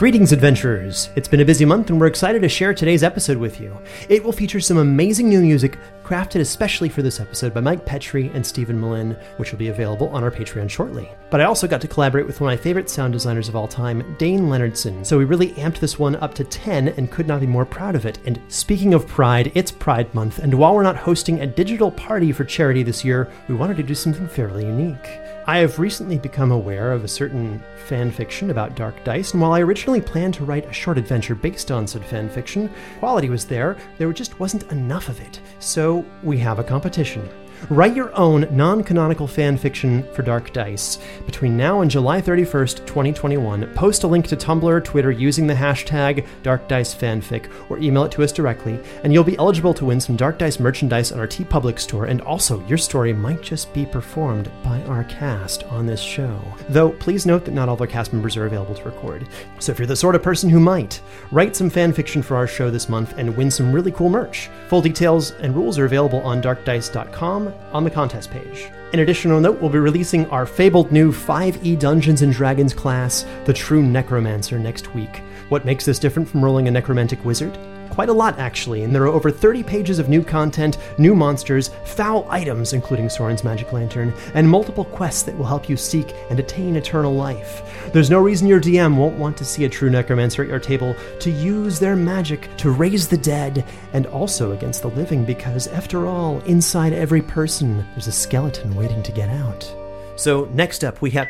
Greetings, adventurers! It's been a busy month and we're excited to share today's episode with you. It will feature some amazing new music crafted especially for this episode by Mike Pettry and Steven Melin, which will be available on our Patreon shortly. But I also got to collaborate with one of my favorite sound designers of all time, Dayn Leonardson, so we really amped this one up to 10 and could not be more proud of it. And speaking of pride, it's Pride Month, and while we're not hosting a digital party for charity this year, we wanted to do something fairly unique. I have recently become aware of a certain fanfiction about Dark Dice, and while I originally planned to write a short adventure based on said fanfiction, quality was there just wasn't enough of it. So we have a competition. Write your own non-canonical fanfiction for Dark Dice. Between now and July 31st, 2021, post a link to Tumblr or Twitter using the hashtag DarkDiceFanfic, or email it to us directly, and you'll be eligible to win some Dark Dice merchandise on our TeePublic store, and also your story might just be performed by our cast on this show. Though, please note that not all of our cast members are available to record. So if you're the sort of person who might, write some fanfiction for our show this month and win some really cool merch. Full details and rules are available on darkdice.com on the contest page. An additional note, we'll be releasing our fabled new 5e Dungeons & Dragons class, the True Necromancer, next week. What makes this different from rolling a necromantic wizard? Quite a lot, actually, and there are over 30 pages of new content, new monsters, foul items, including Soren's magic lantern, and multiple quests that will help you seek and attain eternal life. There's no reason your DM won't want to see a true necromancer at your table to use their magic to raise the dead, and also against the living, because after all, inside every person, there's a skeleton waiting to get out. So next up we have...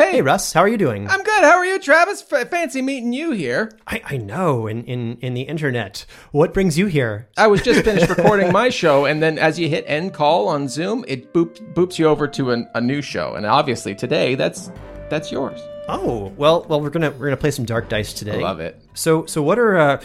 Hey, Russ, how are you doing? I'm good. How are you, Travis? Fancy meeting you here. I know, in the internet. What brings you here? I was just finished recording my show, and then as you hit end call on Zoom, it boops you over to a new show. And obviously today, that's yours. Oh, well, we're gonna play some Dark Dice today. I love it. So what are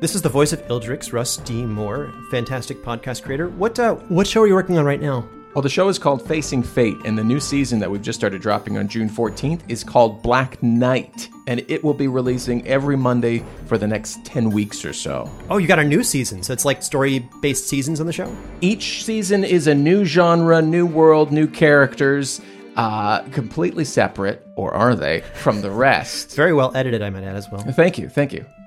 this is the voice of Ildrex, Russ D. Moore, fantastic podcast creator. What show are you working on right now? Well, the show is called Facing Fate, and the new season that we've just started dropping on June 14th is called Black Knight, and it will be releasing every Monday for the next 10 weeks or so. Oh, you got a new season, so it's like story-based seasons on the show? Each season is a new genre, new world, new characters, completely separate, or are they, from the rest. Very well edited, I might add, as well. Thank you.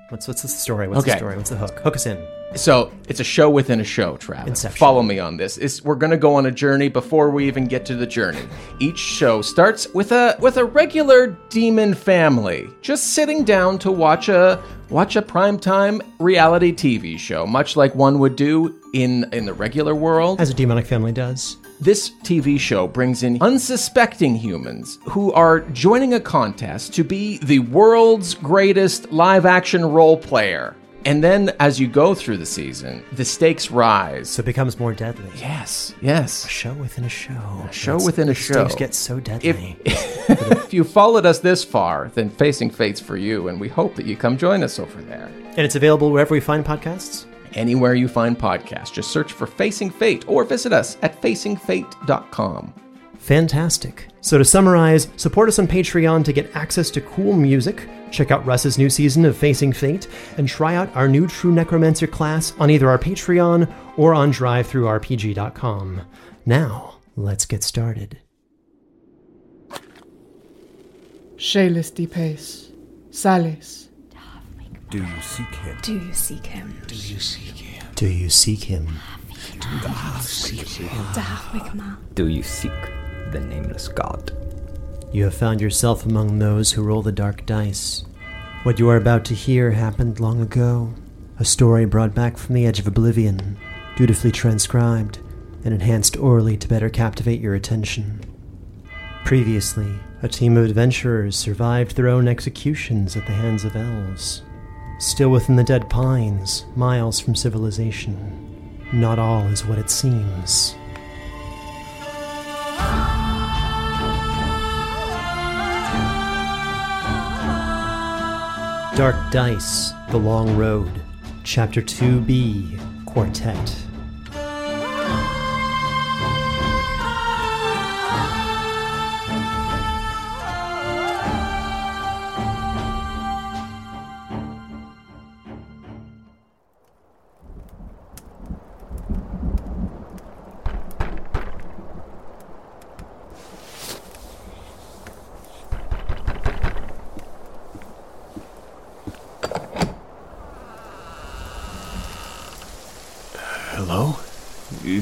What's the story? The story? What's the hook? Hook us in. So it's a show within a show, Travis. Inception. Follow me on this. We're going to go on a journey before we even get to the journey. Each show starts with a regular demon family just sitting down to watch a primetime reality TV show, much like one would do in the regular world. As a demonic family does. This TV show brings in unsuspecting humans who are joining a contest to be the world's greatest live-action role player. And then, as you go through the season, the stakes rise. So it becomes more deadly. Yes. A show within a show. A show within a show. Stakes get so deadly. If you followed us this far, then Facing Fate's for you, and we hope that you come join us over there. And it's available wherever we find podcasts? Anywhere you find podcasts. Just search for Facing Fate, or visit us at facingfate.com. Fantastic. So to summarize, support us on Patreon to get access to cool music, check out Russ's new season of Facing Fate, and try out our new True Necromancer class on either our Patreon or on DriveThruRPG.com. Now, let's get started. Shalys de Pace. Shalys. Do you seek him? Do you seek him? Do you seek him? Do you seek him? Do you seek the nameless god? You have found yourself among those who roll the dark dice. What you are about to hear happened long ago. A story brought back from the edge of oblivion, dutifully transcribed and enhanced orally to better captivate your attention. Previously, a team of adventurers survived their own executions at the hands of elves. Still within the dead pines, miles from civilization. Not all is what it seems. Dark Dice, The Long Road, Chapter 2B, Quartet.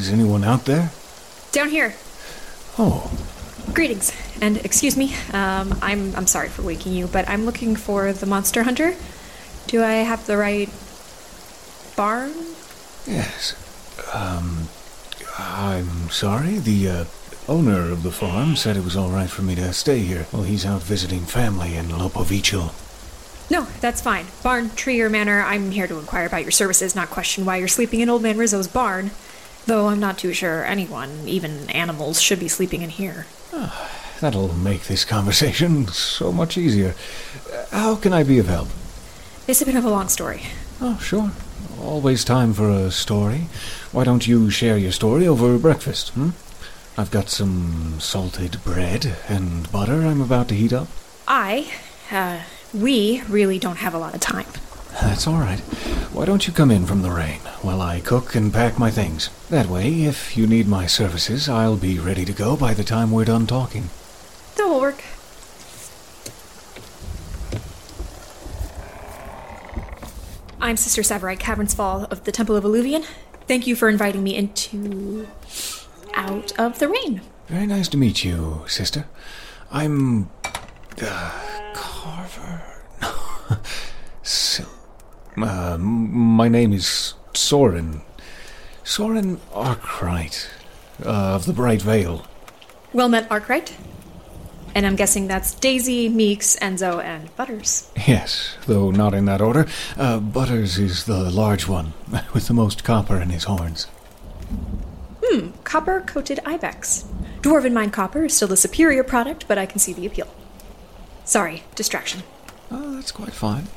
Is anyone out there? Down here. Oh. Greetings, and excuse me. I'm sorry for waking you, but I'm looking for the monster hunter. Do I have the right barn? Yes. I'm sorry. The owner of the farm said it was all right for me to stay here while he's out visiting family in Lopovicho. No, that's fine. Barn, tree, or manor, I'm here to inquire about your services, not question why you're sleeping in Old Man Rizzo's barn. Though I'm not too sure anyone, even animals, should be sleeping in here. Oh, that'll make this conversation so much easier. How can I be of help? It's a bit of a long story. Oh, sure. Always time for a story. Why don't you share your story over breakfast, I've got some salted bread and butter I'm about to heat up. We really don't have a lot of time. That's all right. Why don't you come in from the rain while I cook and pack my things? That way, if you need my services, I'll be ready to go by the time we're done talking. That will work. I'm Sister Tsavorite Cavernsfall of the Temple of Illuvian. Thank you for inviting me out of the rain. Very nice to meet you, Sister. I'm... Carver... No... my name is Soren. Soren Arkwright, of the Bright Vale. Well met, Arkwright. And I'm guessing that's Daisy, Meeks, Enzo, and Butters. Yes, though not in that order. Butters is the large one, with the most copper in his horns. Copper-coated ibex. Dwarven mine copper is still the superior product, but I can see the appeal. Sorry, distraction. Oh, that's quite fine.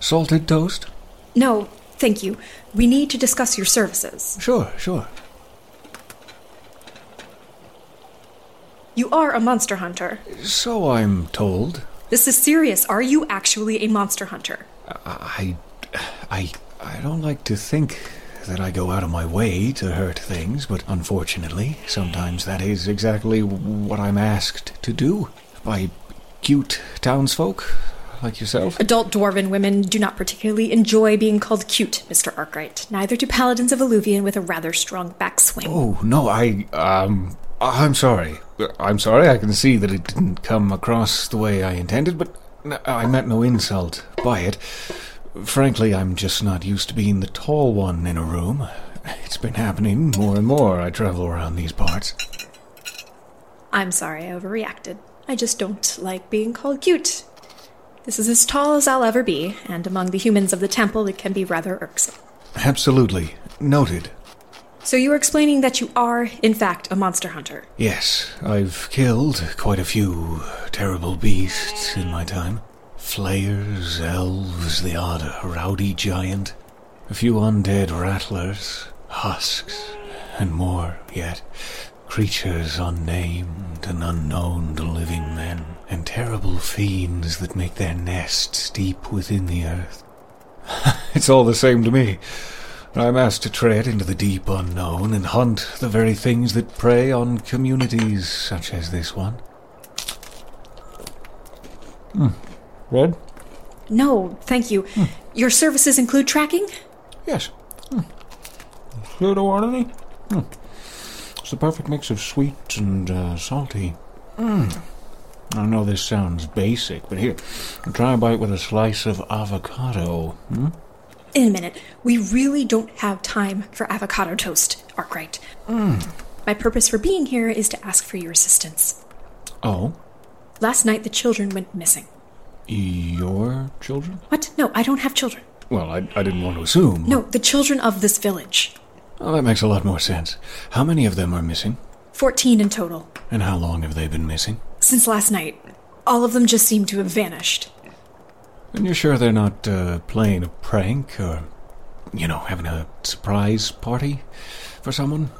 Salted toast? No, thank you. We need to discuss your services. Sure. You are a monster hunter. So I'm told. This is serious. Are you actually a monster hunter? I don't like to think that I go out of my way to hurt things, but unfortunately, sometimes that is exactly what I'm asked to do by cute townsfolk like yourself. Adult dwarven women do not particularly enjoy being called cute, Mr. Arkwright. Neither do paladins of Illuvian with a rather strong backswing. Oh, no, I'm sorry. I can see that it didn't come across the way I intended, but I meant no insult by it. Frankly, I'm just not used to being the tall one in a room. It's been happening more and more. I travel around these parts. I'm sorry I overreacted. I just don't like being called cute. This is as tall as I'll ever be, and among the humans of the temple, it can be rather irksome. Absolutely. Noted. So you're explaining that you are, in fact, a monster hunter? Yes. I've killed quite a few terrible beasts in my time. Flayers, elves, the odd rowdy giant, a few undead rattlers, husks, and more yet. Creatures unnamed and unknown to living men, and terrible fiends that make their nests deep within the earth. It's all the same to me. I'm asked to tread into the deep unknown and hunt the very things that prey on communities such as this one. Red? No, thank you. Your services include tracking? Yes. Sure don't want any? It's the perfect mix of sweet and salty. I know this sounds basic, but here, try a bite with a slice of avocado. In a minute. We really don't have time for avocado toast, Arkwright. My purpose for being here is to ask for your assistance. Oh? Last night the children went missing. Your children? What? No, I don't have children. Well, I didn't want to assume. No, the children of this village. Well, that makes a lot more sense. How many of them are missing? 14 in total. And how long have they been missing? Since last night. All of them just seem to have vanished. And you're sure they're not playing a prank or, having a surprise party for someone?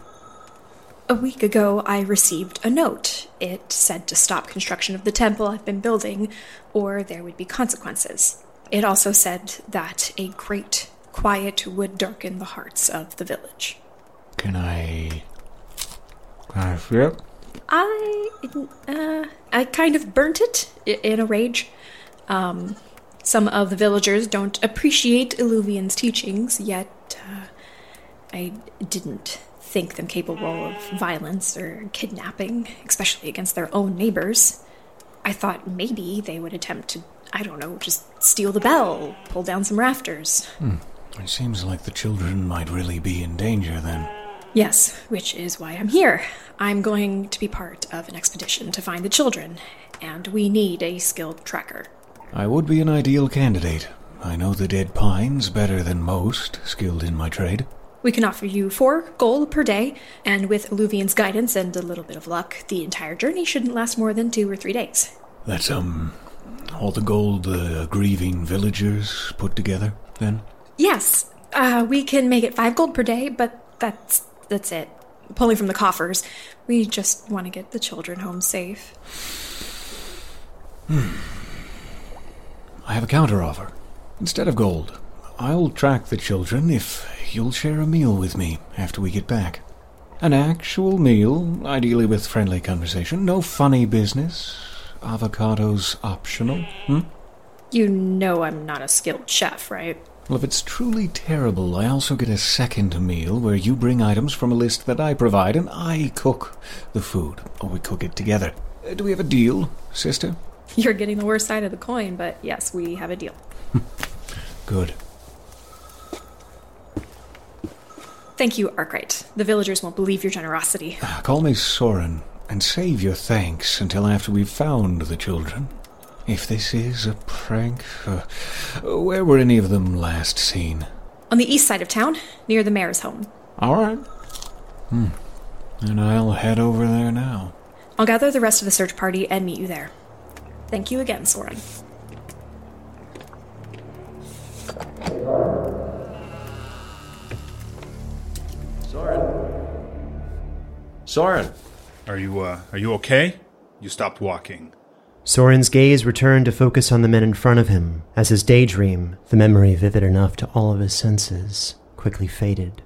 A week ago, I received a note. It said to stop construction of the temple I've been building, or there would be consequences. It also said that a great quiet would darken the hearts of the village. Can I see it? I kind of burnt it in a rage. Some of the villagers don't appreciate Illuvian's teachings, yet I didn't think them capable of violence or kidnapping, especially against their own neighbors. I thought maybe they would attempt to, I don't know, just steal the bell, pull down some rafters. It seems like the children might really be in danger then. Yes, which is why I'm here. I'm going to be part of an expedition to find the children, and we need a skilled tracker. I would be an ideal candidate. I know the dead pines better than most, skilled in my trade. We can offer you 4 gold per day, and with Illuvian's guidance and a little bit of luck, the entire journey shouldn't last more than 2 or 3 days. That's, all the gold the grieving villagers put together, then? Yes, we can make it 5 gold per day, but that's it. Pulling from the coffers. We just want to get the children home safe. I have a counteroffer. Instead of gold, I'll track the children if you'll share a meal with me after we get back. An actual meal, ideally with friendly conversation. No funny business. Avocados optional. You know I'm not a skilled chef, right? Well, if it's truly terrible, I also get a second meal where you bring items from a list that I provide and I cook the food, or we cook it together. Do we have a deal, sister? You're getting the worst side of the coin, but yes, we have a deal. Good. Thank you, Arkwright. The villagers won't believe your generosity. Call me Soren, and save your thanks until after we've found the children. If this is a prank, where were any of them last seen? On the east side of town, near the mayor's home. All right. And I'll head over there now. I'll gather the rest of the search party and meet you there. Thank you again, Soren. Soren! Are you okay? You stopped walking. Soren's gaze returned to focus on the men in front of him, as his daydream, the memory vivid enough to all of his senses, quickly faded.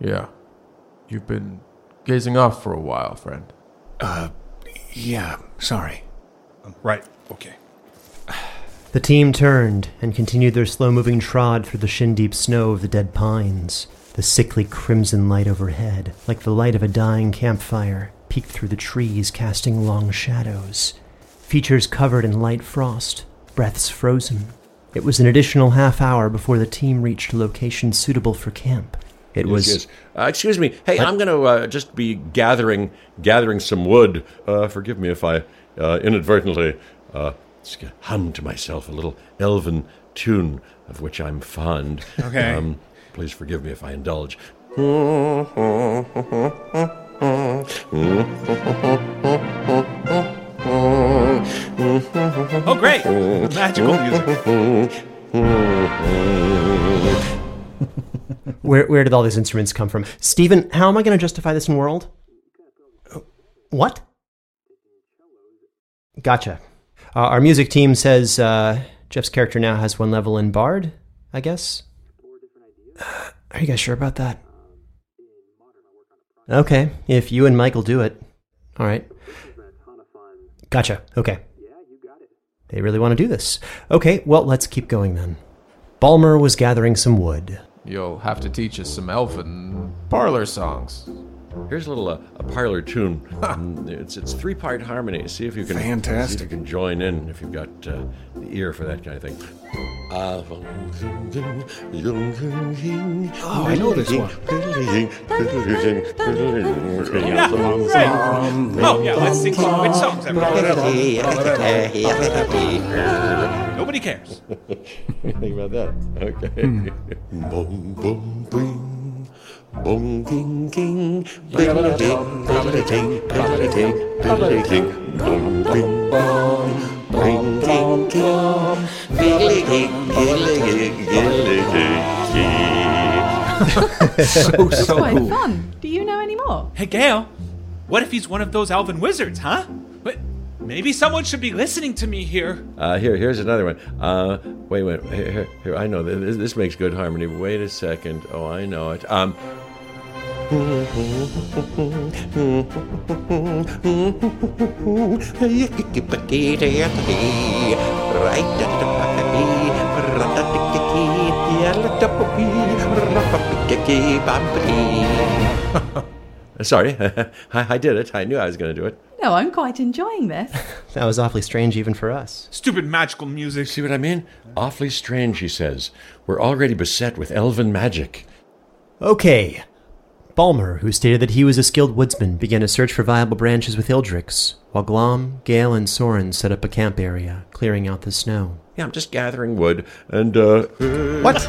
Yeah. You've been gazing off for a while, friend. Yeah, sorry. Right, okay. The team turned and continued their slow-moving trod through the shin-deep snow of the dead pines. The sickly crimson light overhead, like the light of a dying campfire, peeked through the trees, casting long shadows. Features covered in light frost, breaths frozen. It was an additional half hour before the team reached a location suitable for camp. It was... Yes. Excuse me. Hey, I'm going to just be gathering some wood. Forgive me if I inadvertently hum to myself a little elven tune of which I'm fond. Okay. Please forgive me if I indulge. Oh, great! Magical music. Where did all these instruments come from? Steven, how am I going to justify this in world? What? Gotcha. Our music team says Jeff's character now has 1 level in Bard, I guess. Are you guys sure about that? Okay, if you and Michael do it. All right. Gotcha. Okay. Yeah, you got it. They really want to do this. Okay, well, let's keep going then. Balmur was gathering some wood. You'll have to teach us some elfin parlor songs. Here's a little a parlor tune. It's 3-part harmony. See if you can. Fantastic. See if you can join in if you've got the ear for that kind of thing. Oh, I know this one. Oh, yeah, let's sing some good songs, everybody. Nobody cares. Anything about that? Okay. Boom, boom, boom. Boom, ding, ding. Boom, ding, ding, ding, ding. Boom, ding, boom. Bing, ding, dong, billy, ding, gilly, gilly, gilly. So quite cool. Fun. Do you know any more? Hey, Gaelle, what if he's one of those elven wizards, huh? But maybe someone should be listening to me here. Here's another one. Wait. Here, I know. This makes good harmony. Wait a second. Oh, I know it. Sorry, I did it. I knew I was going to do it. No, I'm quite enjoying this. That was awfully strange even for us. Stupid magical music. See what I mean? Awfully strange, he says. We're already beset with elven magic. Okay. Balmur, who stated that he was a skilled woodsman, began a search for viable branches with Ildrex, while Glom, Gaelle, and Soren set up a camp area, clearing out the snow. Yeah, I'm just gathering wood, and, What?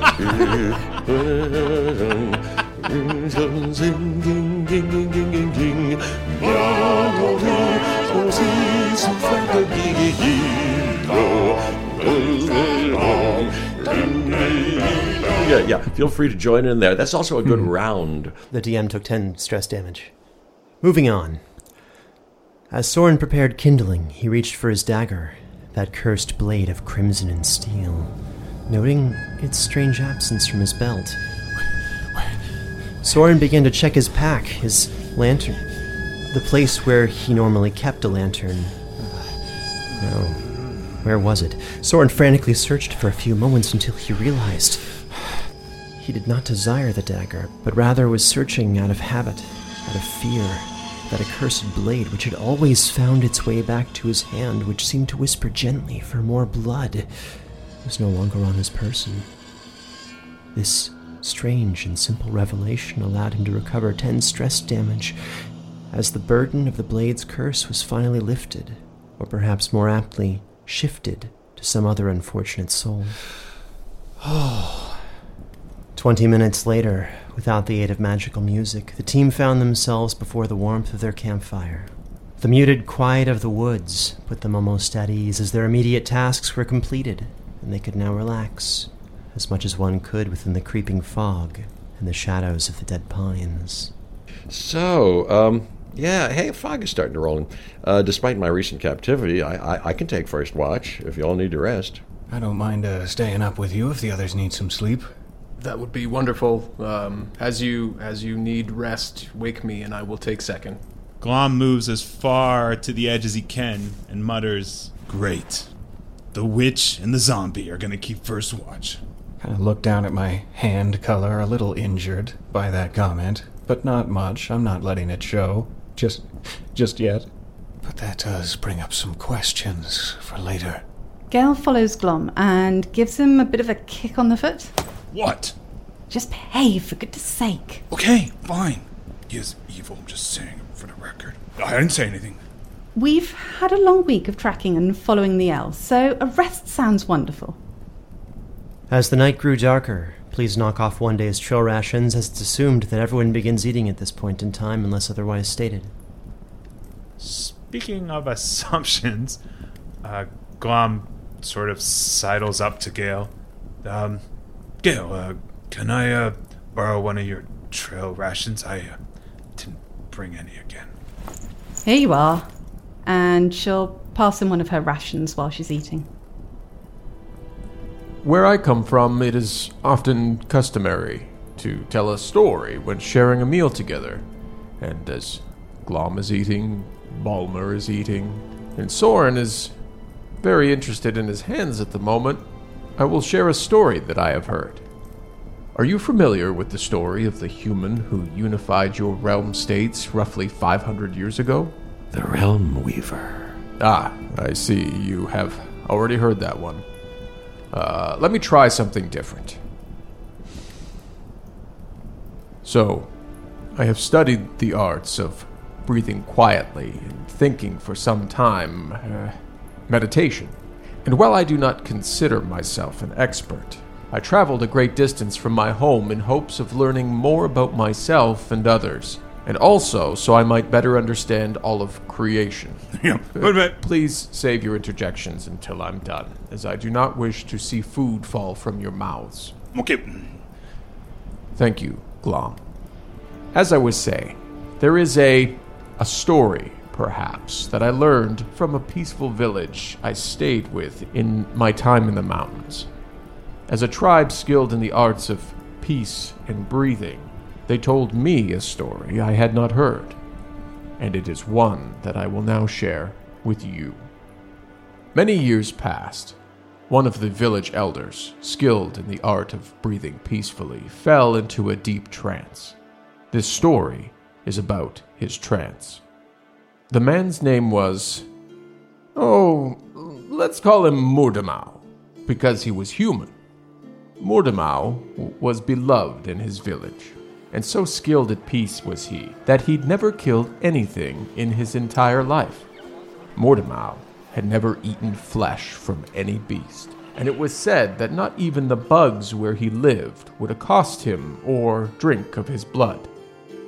Yeah, feel free to join in there. That's also a good round. The DM took 10 stress damage. Moving on. As Soren prepared kindling, he reached for his dagger, that cursed blade of crimson and steel, noting its strange absence from his belt. Soren began to check his pack, his lantern, the place where he normally kept a lantern. No, where was it? Soren frantically searched for a few moments until he realized he did not desire the dagger, but rather was searching out of habit, out of fear, that accursed blade which had always found its way back to his hand, which seemed to whisper gently for more blood, was no longer on his person. This strange and simple revelation allowed him to recover 10 stress damage, as the burden of the blade's curse was finally lifted, or perhaps more aptly, shifted to some other unfortunate soul. 20 minutes later, without the aid of magical music, the team found themselves before the warmth of their campfire. The muted quiet of the woods put them almost at ease as their immediate tasks were completed, and they could now relax, as much as one could within the creeping fog and the shadows of the dead pines. So, yeah, hey, fog is starting to roll in. Despite my recent captivity, I can take first watch if you all need to rest. I don't mind staying up with you if the others need some sleep. That would be wonderful. As you need rest, wake me and I will take second. Glom moves as far to the edge as he can and mutters, "Great. The witch and the zombie are going to keep first watch." Kind of look down at my hand color, a little injured by that comment, but not much. I'm not letting it show. Just yet. But that does bring up some questions for later. Gaelle follows Glom and gives him a bit of a kick on the foot. What? Just behave, for goodness sake. Okay, fine. He is evil, I'm just saying, for the record. I didn't say anything. We've had a long week of tracking and following the elves, so a rest sounds wonderful. As the night grew darker, please knock off one day's trail rations, as it's assumed that everyone begins eating at this point in time unless otherwise stated. Speaking of assumptions, Glom sort of sidles up to Gaelle. Gaelle, can I borrow one of your trail rations? I didn't bring any again. Here you are. And she'll pass him one of her rations while she's eating. Where I come from, it is often customary to tell a story when sharing a meal together. And as Glom is eating, Balmur is eating, and Soren is very interested in his hands at the moment, I will share a story that I have heard. Are you familiar with the story of the human who unified your realm states roughly 500 years ago? The Realm Weaver. Ah, I see. You have already heard that one. Let me try something different. So, I have studied the arts of breathing quietly and thinking for some time, meditation. And while I do not consider myself an expert, I traveled a great distance from my home in hopes of learning more about myself and others, and also so I might better understand all of creation. Yeah, please save your interjections until I'm done, as I do not wish to see food fall from your mouths. Okay. Thank you, Glom. As I was saying, there is a story, perhaps, that I learned from a peaceful village I stayed with in my time in the mountains. As a tribe skilled in the arts of peace and breathing, they told me a story I had not heard, and it is one that I will now share with you. Many years passed, one of the village elders, skilled in the art of breathing peacefully, fell into a deep trance. This story is about his trance. The man's name was, let's call him Mortemau, because he was human. Mortemau was beloved in his village, and so skilled at peace was he that he'd never killed anything in his entire life. Mortemau had never eaten flesh from any beast, and it was said that not even the bugs where he lived would accost him or drink of his blood.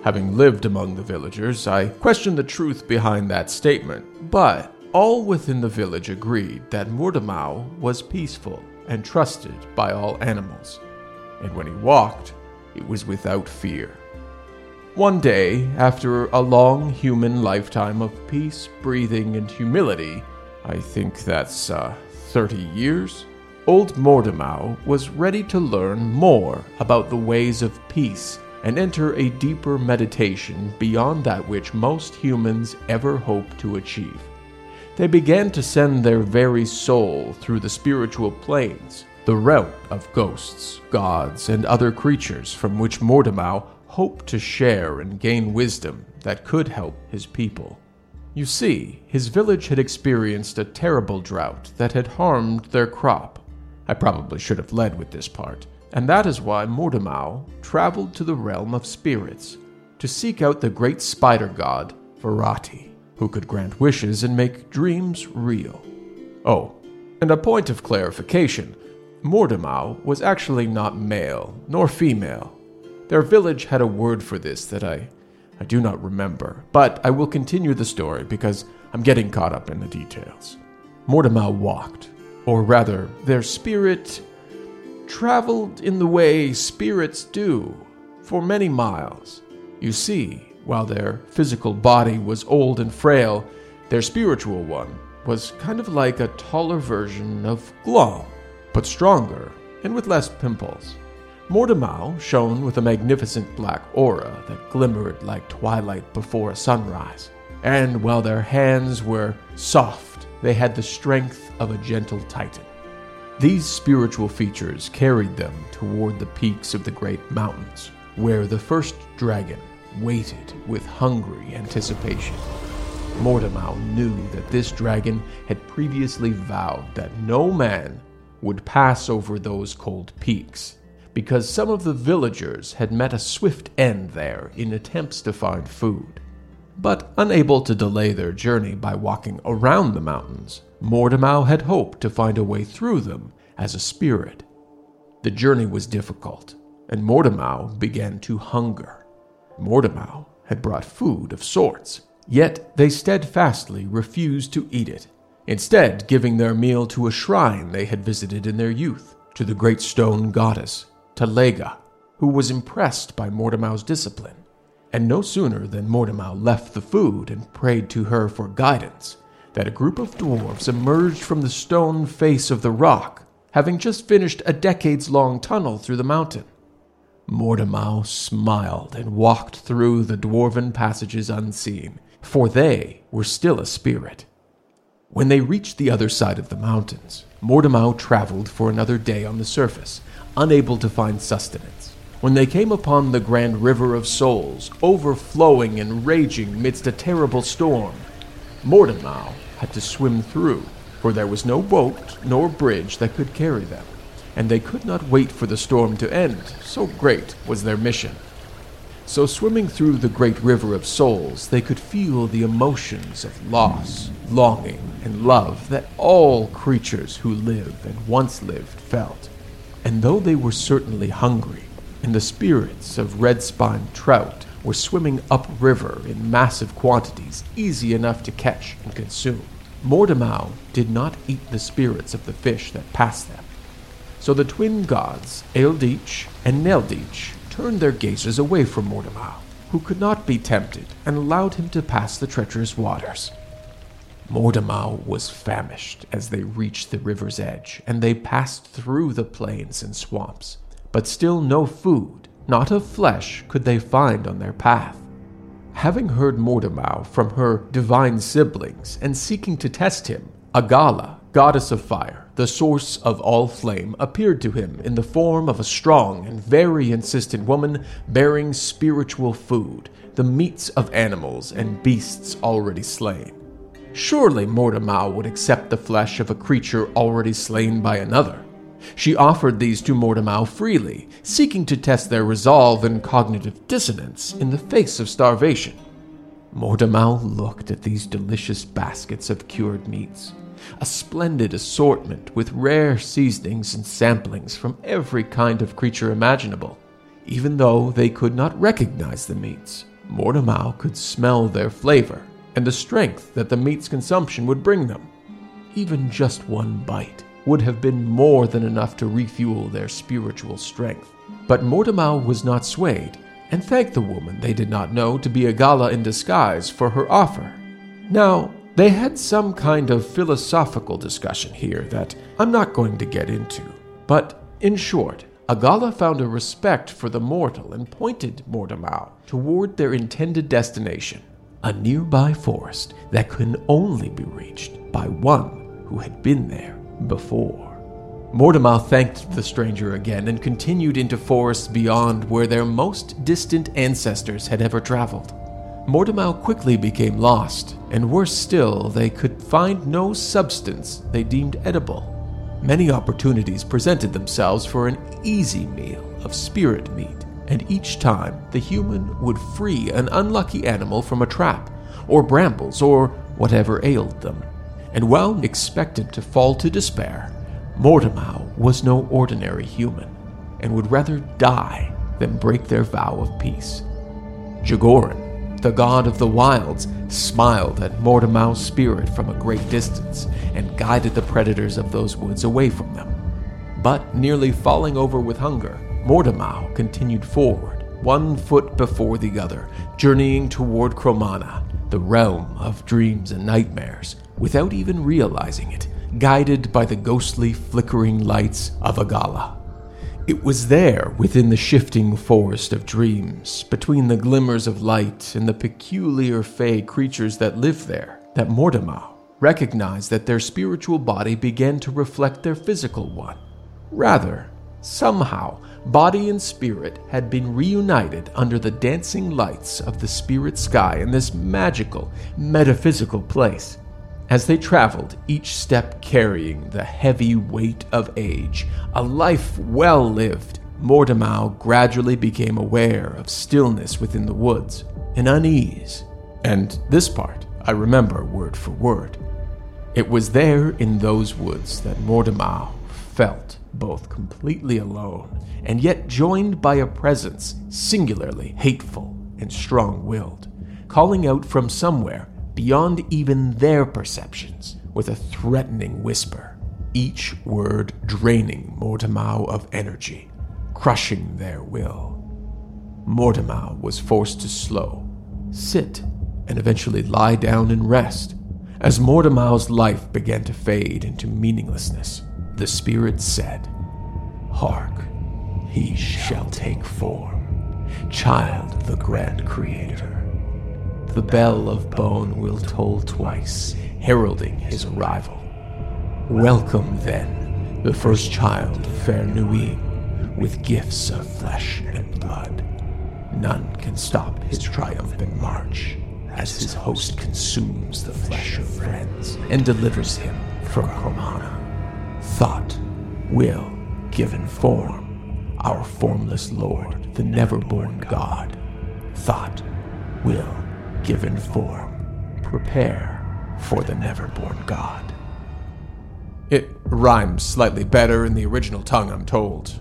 Having lived among the villagers, I questioned the truth behind that statement, but all within the village agreed that Mortemau was peaceful and trusted by all animals, and when he walked, it was without fear. One day, after a long human lifetime of peace, breathing, and humility, I think that's 30 years, old Mortemau was ready to learn more about the ways of peace and enter a deeper meditation beyond that which most humans ever hope to achieve. They began to send their very soul through the spiritual planes, the realm of ghosts, gods, and other creatures from which Mortemau hoped to share and gain wisdom that could help his people. You see, his village had experienced a terrible drought that had harmed their crop. I probably should have led with this part, and that is why Mortemau traveled to the realm of spirits to seek out the great spider god, Ferati, who could grant wishes and make dreams real. Oh, and a point of clarification, Mortemau was actually not male nor female. Their village had a word for this that I do not remember, but I will continue the story because I'm getting caught up in the details. Mortemau walked, or rather, their spirit traveled in the way spirits do, for many miles. You see, while their physical body was old and frail, their spiritual one was kind of like a taller version of Glom, but stronger and with less pimples. Mortemau shone with a magnificent black aura that glimmered like twilight before a sunrise, and while their hands were soft, they had the strength of a gentle titan. These spiritual features carried them toward the peaks of the great mountains, where the first dragon waited with hungry anticipation. Mortemau knew that this dragon had previously vowed that no man would pass over those cold peaks, because some of the villagers had met a swift end there in attempts to find food. But unable to delay their journey by walking around the mountains, Mortemau had hoped to find a way through them as a spirit. The journey was difficult, and Mortemau began to hunger. Mortemau had brought food of sorts, yet they steadfastly refused to eat it, instead giving their meal to a shrine they had visited in their youth, to the great stone goddess, Telega, who was impressed by Mortemau's discipline. And no sooner than Mortemau left the food and prayed to her for guidance, that a group of dwarves emerged from the stone face of the rock, having just finished a decades-long tunnel through the mountain. Mortemau smiled and walked through the dwarven passages unseen, for they were still a spirit. When they reached the other side of the mountains, Mortemau traveled for another day on the surface, unable to find sustenance. When they came upon the grand river of souls, overflowing and raging midst a terrible storm, Mortemau had to swim through, for there was no boat nor bridge that could carry them, and they could not wait for the storm to end, so great was their mission. So swimming through the great river of souls, they could feel the emotions of loss, longing, and love that all creatures who live and once lived felt. And though they were certainly hungry, and the spirits of red-spined trout were swimming upriver in massive quantities easy enough to catch and consume, Mortemau did not eat the spirits of the fish that passed them. So the twin gods, Elditch and Nelditch, turned their gazes away from Mortemau, who could not be tempted, and allowed him to pass the treacherous waters. Mortemau was famished as they reached the river's edge, and they passed through the plains and swamps, but still no food, not of flesh, could they find on their path. Having heard Mortemau from her divine siblings, and seeking to test him, Agala, goddess of fire, the source of all flame, appeared to him in the form of a strong and very insistent woman bearing spiritual food, the meats of animals and beasts already slain. Surely Mortemau would accept the flesh of a creature already slain by another. She offered these to Mortemau freely, seeking to test their resolve and cognitive dissonance in the face of starvation. Mortemau looked at these delicious baskets of cured meats, a splendid assortment with rare seasonings and samplings from every kind of creature imaginable. Even though they could not recognize the meats, Mortemau could smell their flavor and the strength that the meat's consumption would bring them. Even just one bite would have been more than enough to refuel their spiritual strength. But Mortemau was not swayed, and thanked the woman they did not know to be Agala in disguise for her offer. Now, they had some kind of philosophical discussion here that I'm not going to get into, but in short, Agala found a respect for the mortal and pointed Mortemau toward their intended destination, a nearby forest that can only be reached by one who had been there before. Mortemau thanked the stranger again and continued into forests beyond where their most distant ancestors had ever traveled. Mortemau quickly became lost, and worse still, they could find no substance they deemed edible. Many opportunities presented themselves for an easy meal of spirit meat, and each time the human would free an unlucky animal from a trap, or brambles, or whatever ailed them. And while expected to fall to despair, Mortemau was no ordinary human, and would rather die than break their vow of peace. Jigorin, the god of the wilds, smiled at Mortemau's spirit from a great distance, and guided the predators of those woods away from them. But nearly falling over with hunger, Mortemau continued forward, one foot before the other, journeying toward Kromana, the realm of dreams and nightmares, without even realizing it, guided by the ghostly flickering lights of Agala. It was there, within the shifting forest of dreams, between the glimmers of light and the peculiar fey creatures that lived there, that Mortemau recognized that their spiritual body began to reflect their physical one. Rather, somehow, body and spirit had been reunited under the dancing lights of the spirit sky in this magical, metaphysical place. As they traveled, each step carrying the heavy weight of age, a life well lived, Mortemau gradually became aware of stillness within the woods, an unease. And this part I remember word for word. It was there in those woods that Mortemau felt both completely alone and yet joined by a presence singularly hateful and strong-willed, calling out from somewhere beyond even their perceptions, with a threatening whisper, each word draining Mortemau of energy, crushing their will. Mortemau was forced to slow, sit, and eventually lie down and rest. As Mortemau's life began to fade into meaninglessness, the spirit said, "Hark, he shall take form, child the grand creator. The bell of bone will toll twice, heralding his arrival. Welcome, then, the first child of fair Nuim, with gifts of flesh and blood. None can stop his triumphant march, as his host consumes the flesh of friends and delivers him from Kromana. Thought, will, given form, our formless lord, the never-born god. Thought, will, given form, prepare for the never-born god." It rhymes slightly better in the original tongue, I'm told.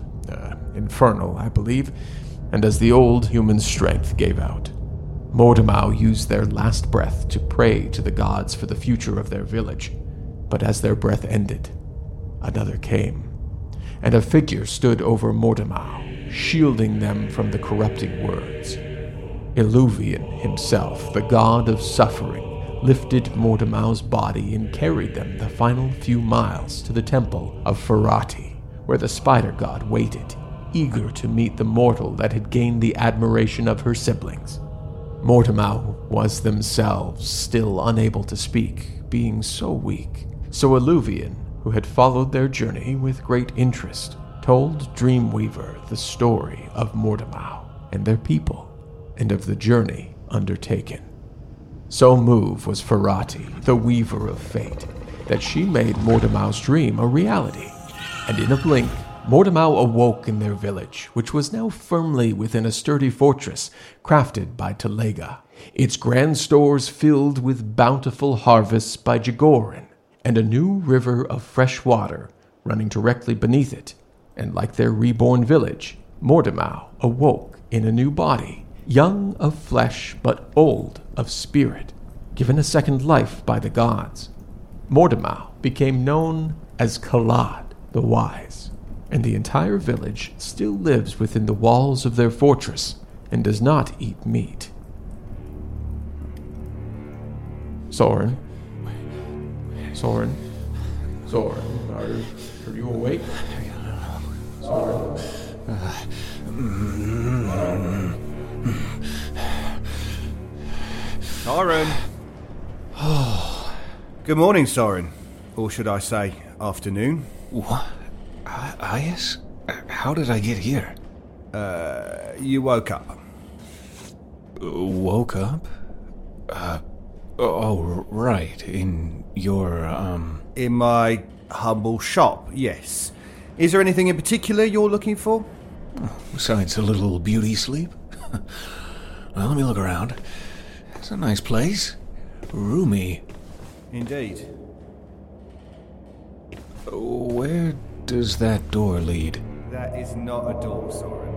Infernal, I believe, and as the old human strength gave out. Mortemau used their last breath to pray to the gods for the future of their village, but as their breath ended, another came, and a figure stood over Mortemau, shielding them from the corrupting words. Illuvian himself, the god of suffering, lifted Mortemau's body and carried them the final few miles to the temple of Ferati, where the spider god waited, eager to meet the mortal that had gained the admiration of her siblings. Mortemau was themselves still unable to speak, being so weak, so Illuvian who had followed their journey with great interest, told Dreamweaver the story of Mortemau and their people, and of the journey undertaken. So moved was Ferati, the Weaver of Fate, that she made Mortemau's dream a reality, and in a blink, Mortemau awoke in their village, which was now firmly within a sturdy fortress crafted by Telega, its grand stores filled with bountiful harvests by Jigorin, and a new river of fresh water running directly beneath it. And like their reborn village, Mortemau awoke in a new body, young of flesh but old of spirit, given a second life by the gods. Mortemau became known as Kalad the Wise, and the entire village still lives within the walls of their fortress and does not eat meat. Soren, are you awake? Soren. Soren! Good morning, Soren. Or should I say, afternoon? What? Iaus? How did I get here? You woke up. Woke up? Oh, right. In your, In my humble shop, yes. Is there anything in particular you're looking for? Besides a little beauty sleep? Well, let me look around. It's a nice place. Roomy. Indeed. Where does that door lead? That is not a door, Soren.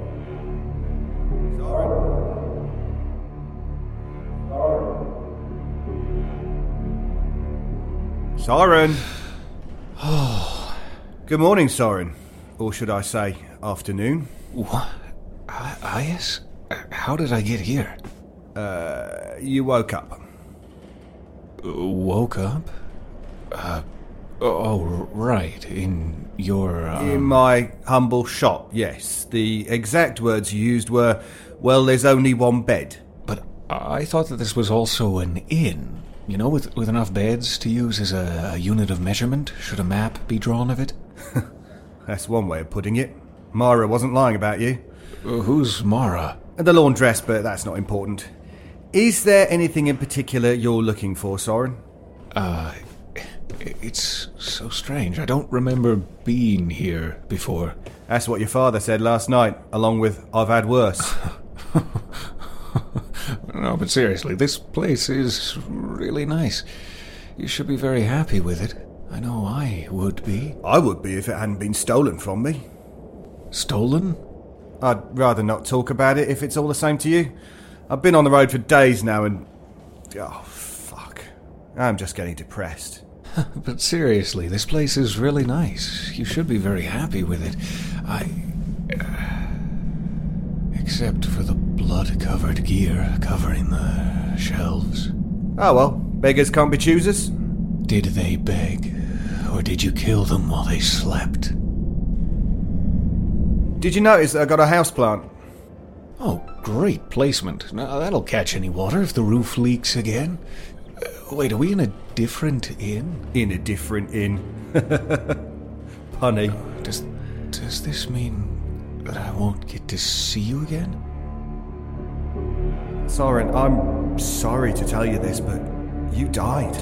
Soren! Oh. Good morning, Soren. Or should I say, afternoon? What? Iaus? How did I get here? You woke up. Woke up? Oh, right. In your, In my humble shop, yes. The exact words you used were, well, there's only one bed. But I thought that this was also an inn, you know, with enough beds to use as a unit of measurement, should a map be drawn of it? That's one way of putting it. Mara wasn't lying about you. Who's Mara? The laundress, but that's not important. Is there anything in particular you're looking for, Soren? It's so strange. I don't remember being here before. That's what your father said last night, along with, I've had worse. No, but seriously, this place is really nice. You should be very happy with it. I know I would be. I would be if it hadn't been stolen from me. Stolen? I'd rather not talk about it if it's all the same to you. I've been on the road for days now and... Oh, fuck. I'm just getting depressed. But seriously, this place is really nice. You should be very happy with it. Except for the blood-covered gear covering the shelves. Oh well, beggars can't be choosers. Did they beg, or did you kill them while they slept? Did you notice that I got a houseplant? Oh, great placement. Now that'll catch any water if the roof leaks again. Wait, are we in a different inn? In a different inn. Punny. Does this mean that I won't get to see you again? Soren, I'm sorry to tell you this, but you died.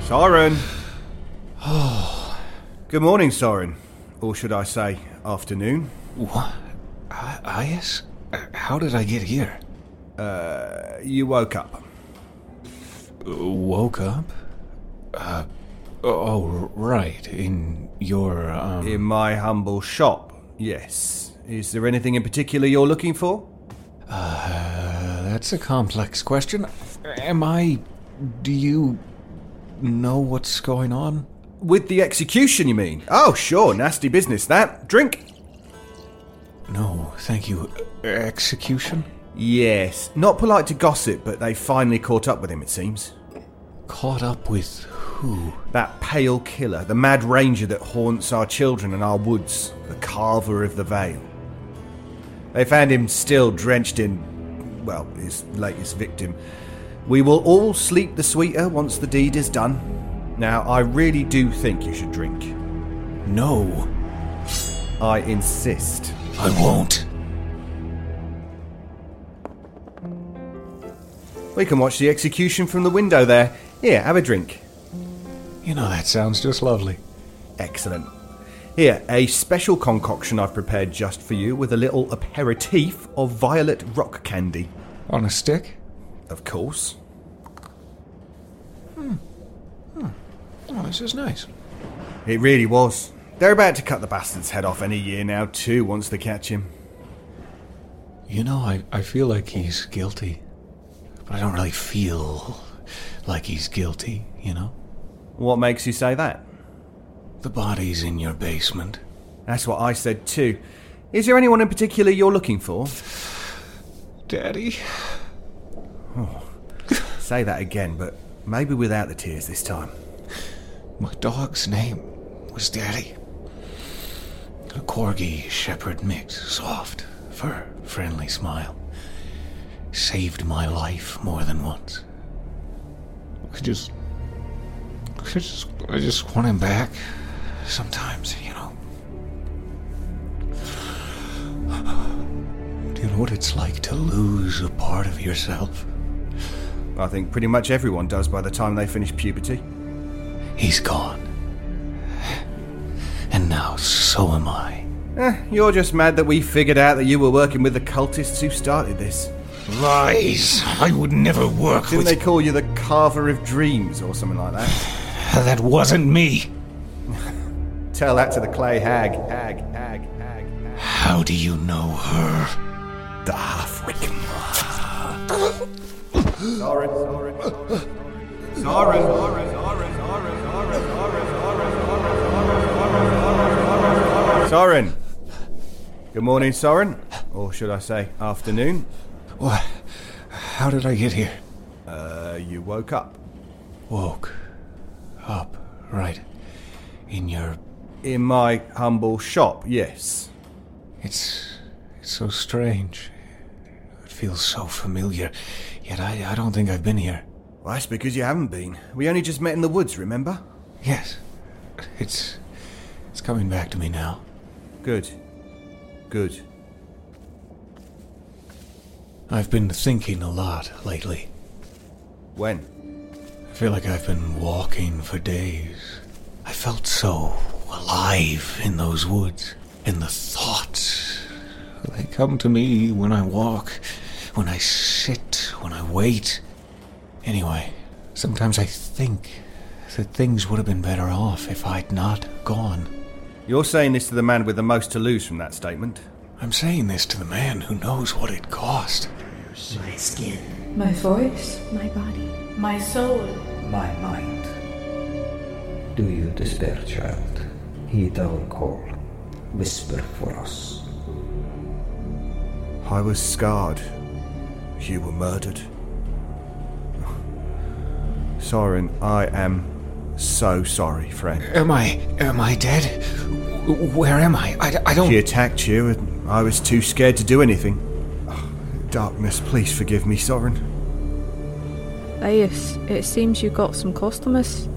Soren! Oh. Good morning, Soren. Or should I say, afternoon? What? Iaus? How did I get here? You woke up. Woke up? Oh, right. In your, In my humble shop, yes. Is there anything in particular you're looking for? That's a complex question. Do you know what's going on? With the execution, you mean? Oh, sure, nasty business, that. Drink? No, thank you. Execution? Yes. Not polite to gossip, but they finally caught up with him, it seems. Caught up with who? That pale killer, the mad ranger that haunts our children and our woods, the carver of the veil. They found him still drenched in, well, his latest victim. We will all sleep the sweeter once the deed is done. Now, I really do think you should drink. No. I insist. I won't. We can watch the execution from the window there. Here, have a drink. You know, that sounds just lovely. Excellent. Here, a special concoction I've prepared just for you with a little aperitif of violet rock candy. On a stick? Of course. Oh, this is nice. It really was. They're about to cut the bastard's head off any year now, too, once they catch him. You know, I feel like he's guilty. But I don't really feel like he's guilty, you know? What makes you say that? The body's in your basement. That's what I said, too. Is there anyone in particular you're looking for? Daddy? Oh, say that again, but maybe without the tears this time. My dog's name was Daddy. A corgi shepherd mix, soft, fur, friendly smile. Saved my life more than once. I just want him back. Sometimes, you know. Do you know what it's like to lose a part of yourself? I think pretty much everyone does by the time they finish puberty. He's gone. And now so am I. You're just mad that we figured out that you were working with the cultists who started this. Lies! I would never work with... Didn't they call you the Carver of Dreams or something like that? That wasn't me. Tell that to the clay hag. How do you know her? The half-wicked. Soren! Good morning, Soren. Or should I say, afternoon? What? How did I get here? You woke up. Woke up, right. In your... In my humble shop, yes. It's so strange. It feels so familiar. Yet I don't think I've been here. Well, that's because you haven't been. We only just met in the woods, remember? Yes. It's coming back to me now. Good. I've been thinking a lot lately. When? I feel like I've been walking for days. I felt so alive in those woods. And the thoughts, they come to me when I walk, when I sit, when I wait. Anyway, sometimes I think that things would have been better off if I'd not gone. You're saying this to the man with the most to lose from that statement. I'm saying this to the man who knows what it cost. My skin. My voice. My body. My soul. My mind. Do you despair, child? Heed our call. Whisper for us. I was scarred. You were murdered. Soren, I am so sorry, friend. Am I dead? Where am I? I don't... She attacked you and I was too scared to do anything. Oh, darkness, please forgive me, Soren. Iaus, it seems you got some customers.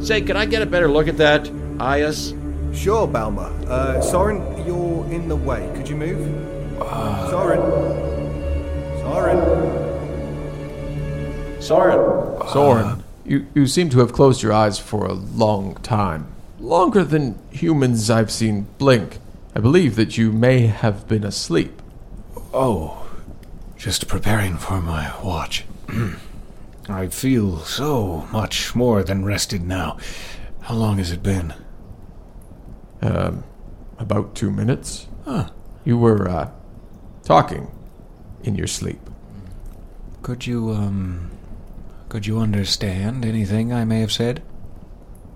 Say, can I get a better look at that, Iaus? Sure, Balmur. Soren, you're in the way. Could you move? Soren, you seem to have closed your eyes for a long time. Longer than humans I've seen blink. I believe that you may have been asleep. Oh, just preparing for my watch. I feel so much more than rested now. How long has it been? About 2 minutes. Huh. You were, talking in your sleep. Could you understand anything I may have said?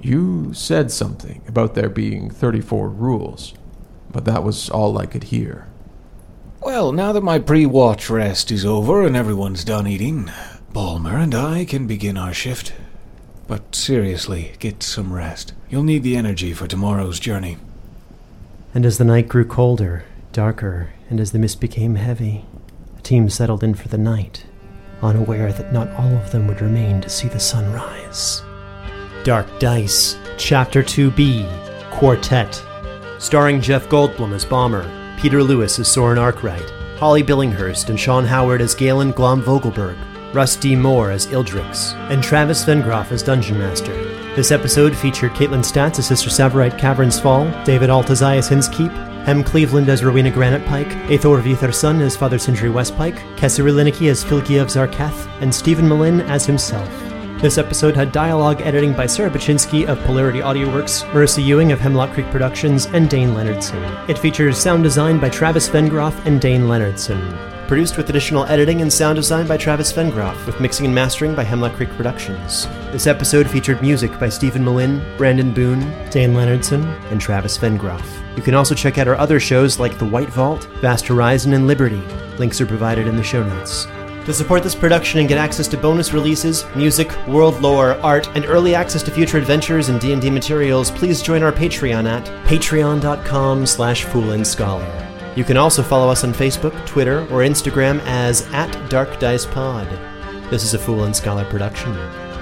You said something about there being 34 rules, but that was all I could hear. Well, now that my pre-watch rest is over and everyone's done eating, Balmur and I can begin our shift. But seriously, get some rest. You'll need the energy for tomorrow's journey. And as the night grew colder, darker, and as the mist became heavy, the team settled in for the night, unaware that not all of them would remain to see the sunrise. Dark Dice, Chapter 2B, Quartet, starring Jeff Goldblum as Balmur, Peter Lewis as Soren Arkwright, Holly Billinghurst and Sean Howard as Gaelle and Glom Vogelberg, Russ D. Moore as Ildrex, and Travis Vengroff as Dungeon Master. This episode featured Caitlin Statz as Sister Tsavorite Cavernsfall, David Alt as Iaus Innskeep, Hem Cleveland as Rowena Granite Pike, Aethor Vitherson as Father Sindri Westpike, Kesari Linicki as Filgiev Zarkath, and Steven Melin as himself. This episode had dialogue editing by Sarah Baczynski of Polarity AudioWorks, Marissa Ewing of Hemlock Creek Productions, and Dayn Leonardson. It features sound design by Travis Vengroff and Dayn Leonardson. Produced with additional editing and sound design by Travis Vengroff, with mixing and mastering by Hemlock Creek Productions. This episode featured music by Steven Melin, Brandon Boone, Dayn Leonardson, and Travis Vengroff. You can also check out our other shows like The White Vault, Vast Horizon, and Liberty. Links are provided in the show notes. To support this production and get access to bonus releases, music, world lore, art, and early access to future adventures and D&D materials, please join our Patreon at patreon.com/foolandscholar. You can also follow us on Facebook, Twitter, or Instagram as @DarkDicePod. This is a Fool and Scholar production.